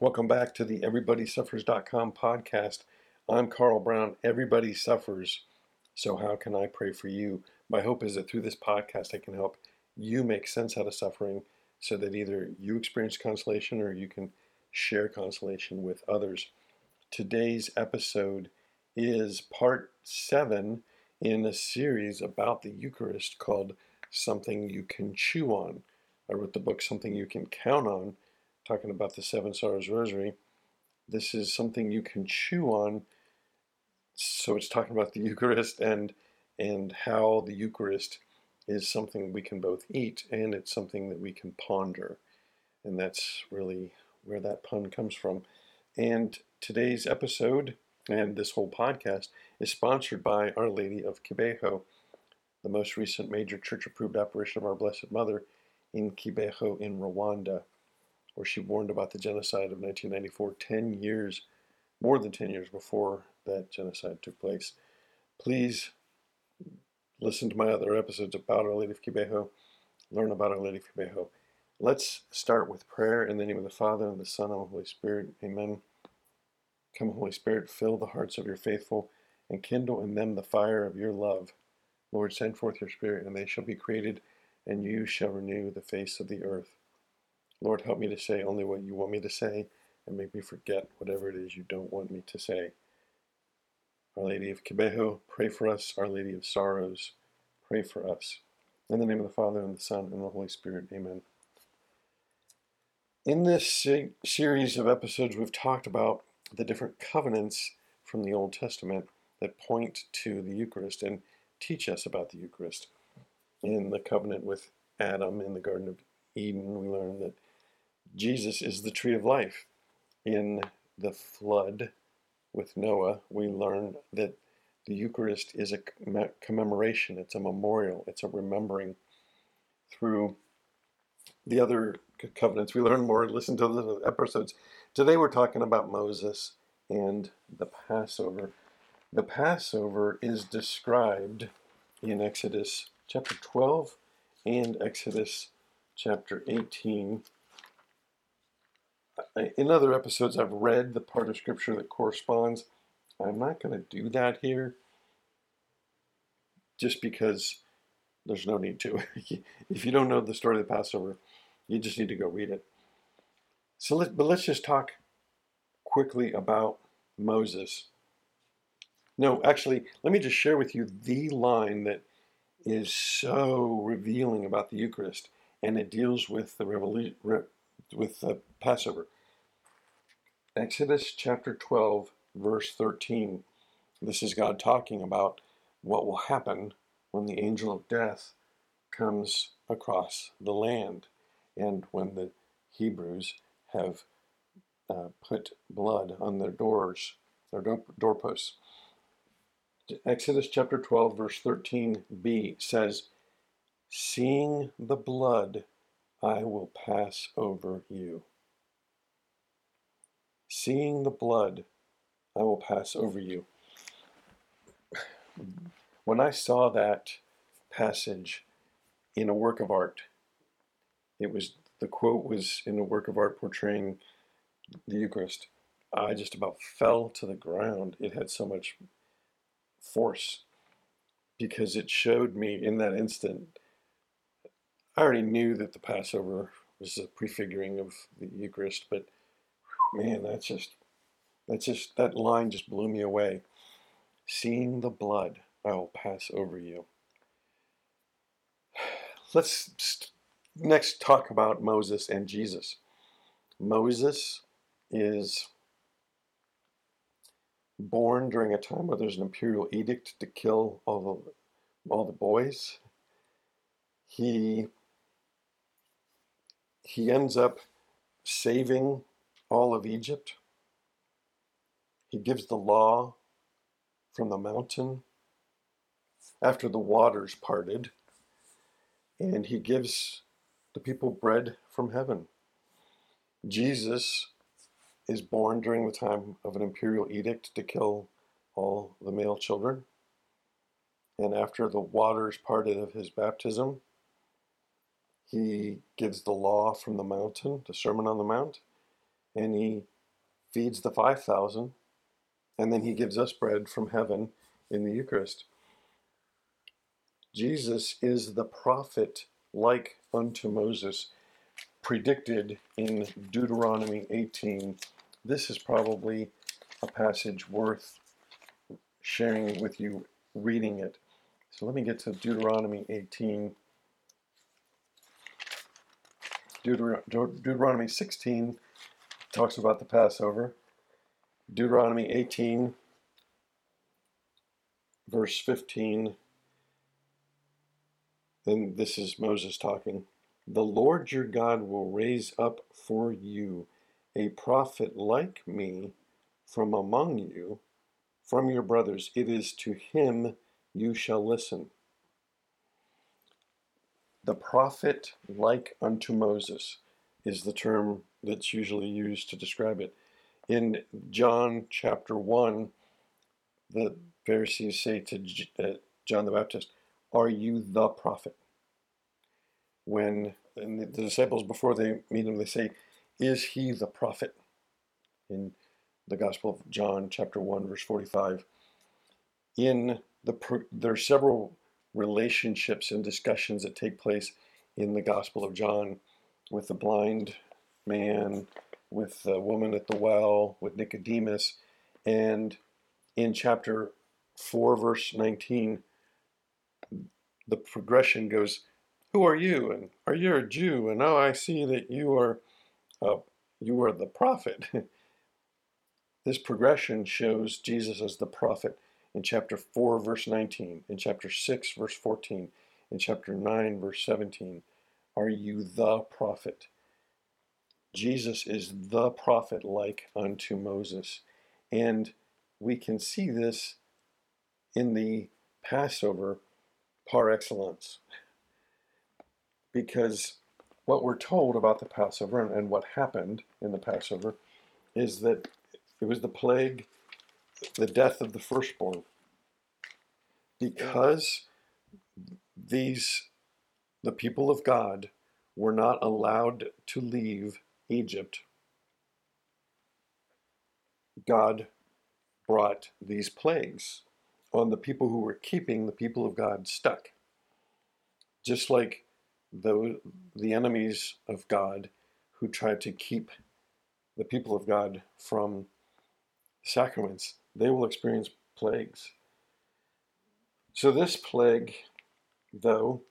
Welcome back to the EverybodySuffers.com podcast. I'm Carl Brown. Everybody suffers. So how can I pray for you? My hope is that through this podcast, I can help you make sense out of suffering so that either you experience consolation or you can share consolation with others. Today's episode is part 7 in a series about the Eucharist called Something You Can Chew On. I wrote the book Something You Can Count On, talking about the Seven Sorrows Rosary. This is Something You Can Chew On. So it's talking about the Eucharist and how the Eucharist is something we can both eat and it's something that we can ponder. And that's really where that pun comes from. And today's episode and this whole podcast is sponsored by Our Lady of Kibeho, the most recent major church-approved apparition of Our Blessed Mother in Kibeho in Rwanda, where she warned about the genocide of 1994, more than 10 years before that genocide took place. Please listen to my other episodes about Our Lady of Kibeho, learn about Our Lady of Kibeho. Let's start with prayer. In the name of the Father, and the Son, and the Holy Spirit. Amen. Come, Holy Spirit, fill the hearts of your faithful, and kindle in them the fire of your love. Lord, send forth your Spirit, and they shall be created, and you shall renew the face of the earth. Lord, help me to say only what you want me to say, and make me forget whatever it is you don't want me to say. Our Lady of Kibeho, pray for us. Our Lady of Sorrows, pray for us. In the name of the Father, and the Son, and the Holy Spirit. Amen. In this series of episodes, we've talked about the different covenants from the Old Testament that point to the Eucharist and teach us about the Eucharist. In the covenant with Adam in the Garden of Eden, we learn that Jesus is the tree of life. In the flood with Noah, we learn that the Eucharist is a commemoration, it's a memorial, it's a remembering. Through the other covenants, we learn more. Listen to the episodes. Today we're talking about Moses and the Passover. The Passover is described in Exodus chapter 12 and Exodus chapter 18. In other episodes, I've read the part of Scripture that corresponds. I'm not going to do that here just because there's no need to. If you don't know the story of the Passover, you just need to go read it. So let's just talk quickly about Moses. No, actually, let me just share with you the line that is so revealing about the Eucharist, and it deals with the Passover. Exodus chapter 12, verse 13. This is God talking about what will happen when the angel of death comes across the land, and when the Hebrews have put blood on their doors, their doorposts. Exodus chapter 12, verse 13b says, "Seeing the blood, I will pass over you." Seeing the blood, I will pass over you. When I saw that passage in a work of art, the quote was in a work of art portraying the Eucharist, I just about fell to the ground. It had so much force because it showed me in that instant. I already knew that the Passover was a prefiguring of the Eucharist, but man, that line just blew me away. Seeing the blood, I will pass over you. Let's next talk about Moses and Jesus. Moses is born during a time where there's an imperial edict to kill all the boys. He ends up saving all of Egypt. He gives the law from the mountain after the waters parted, and he gives the people bread from heaven. Jesus is born during the time of an imperial edict to kill all the male children. And after the waters parted of his baptism, he gives the law from the mountain, the Sermon on the Mount, and he feeds the 5,000, and then he gives us bread from heaven in the Eucharist. Jesus is the prophet like unto Moses, predicted in Deuteronomy 18. This is probably a passage worth sharing with you, reading it. So let me get to Deuteronomy 18. Deuteronomy 16 talks about the Passover. Deuteronomy 18, verse 15, and this is Moses talking. The Lord your God will raise up for you a prophet like me from among you, from your brothers. It is to him you shall listen. The prophet like unto Moses is the term that's usually used to describe it. In John chapter 1, the Pharisees say to John the Baptist, are you the prophet? When the disciples, before they meet him, they say, is he the prophet? In the Gospel of John chapter 1, verse 45. There are several relationships and discussions that take place in the Gospel of John with the blind man, with the woman at the well, with Nicodemus. And in chapter 4, verse 19, the progression goes, who are you? And are you a Jew? And oh, I see that you are the prophet. This progression shows Jesus as the prophet in chapter 4, verse 19, in chapter 6, verse 14, in chapter 9, verse 17. Are you the prophet? Jesus is the prophet like unto Moses. And we can see this in the Passover par excellence. Because what we're told about the Passover and what happened in the Passover is that it was the plague, the death of the firstborn. Because the people of God were not allowed to leave Egypt, God brought these plagues on the people who were keeping the people of God stuck. Just like the enemies of God who tried to keep the people of God from sacraments, they will experience plagues. So this plague, though,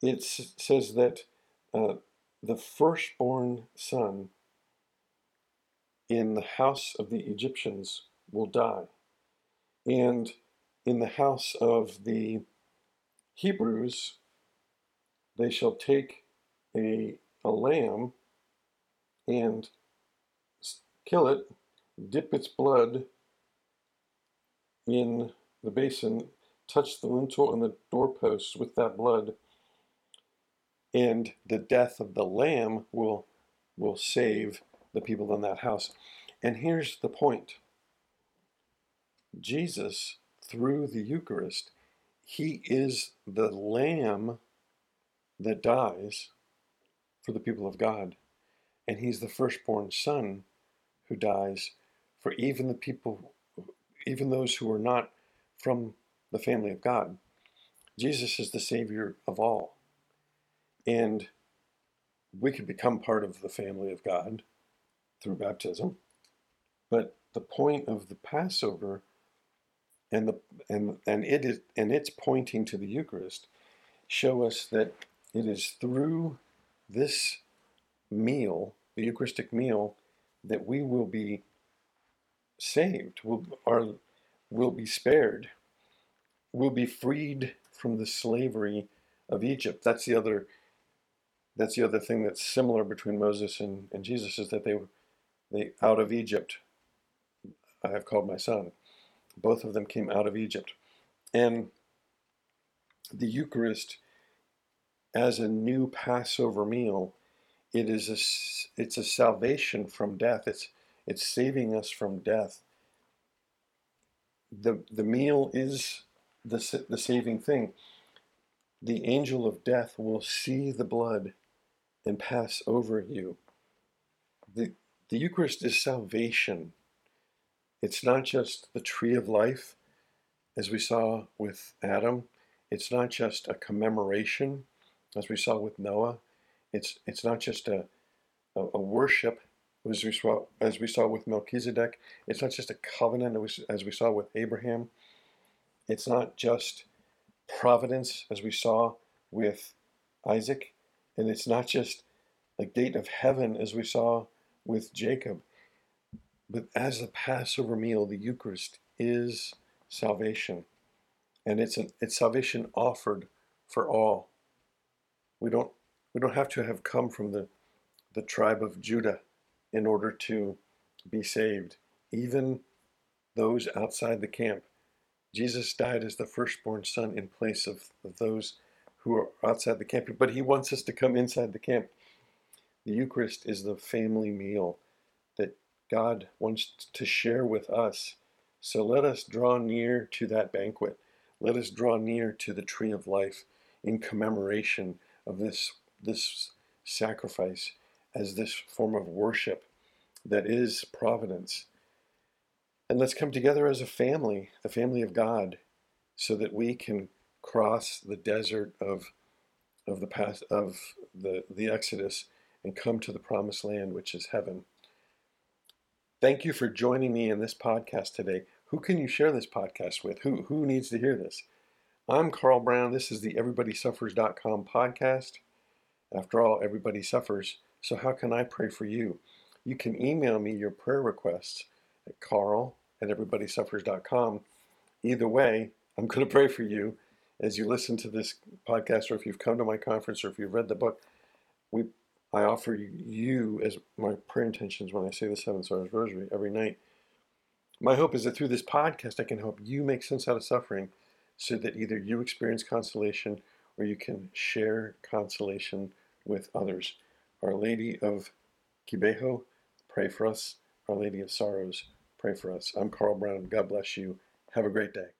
it says that the firstborn son in the house of the Egyptians will die. And in the house of the Hebrews, they shall take a lamb and kill it, dip its blood in the basin, touch the lintel and the doorposts with that blood, and the death of the lamb will save the people in that house. And here's the point. Jesus, through the Eucharist, he is the lamb that dies for the people of God. And he's the firstborn son who dies for even the people, even those who are not from the family of God. Jesus is the Savior of all. And we can become part of the family of God through baptism. But the point of the Passover and its pointing to the Eucharist show us that it is through this meal, the Eucharistic meal, that we will be saved, will be spared, will be freed from the slavery of Egypt. That's the other thing that's similar between Moses and Jesus is that they out of Egypt I have called my son. Both of them came out of Egypt. And the Eucharist, as a new Passover meal, it's a salvation from death. It's saving us from death. The meal is the saving thing. The angel of death will see the blood and pass over you. The The Eucharist is salvation. It's not just the tree of life, as we saw with Adam. It's not just a commemoration, as we saw with Noah. It's not just a worship, as we saw with Melchizedek. It's not just a covenant, as we saw with Abraham. It's not just providence, as we saw with Isaac. And it's not just a gate of heaven, as we saw with Jacob. But as the Passover meal, the Eucharist is salvation. And it's salvation offered for all. We don't have to have come from the tribe of Judah in order to be saved. Even those outside the camp. Jesus died as the firstborn son in place of those who are outside the camp. But he wants us to come inside the camp. The Eucharist is the family meal that God wants to share with us. So let us draw near to that banquet. Let us draw near to the tree of life in commemoration of this sacrifice as this form of worship that is providence. And let's come together as a family, the family of God, so that we can cross the desert of the Exodus and come to the promised land, which is heaven. Thank you for joining me in this podcast today. Who can you share this podcast with? Who needs to hear this? I'm Carl Brown. This is the EverybodySuffers.com podcast. After all, everybody suffers, so how can I pray for you? You can email me your prayer requests at carl@everybodysuffers.com. Either way, I'm going to pray for you as you listen to this podcast, or if you've come to my conference, or if you've read the book. I offer you as my prayer intentions when I say the Seven Stars Rosary every night. My hope is that through this podcast, I can help you make sense out of suffering so that either you experience consolation or you can share consolation with others. Our Lady of Kibeho, pray for us. Our Lady of Sorrows, pray for us. I'm Carl Brown. God bless you. Have a great day.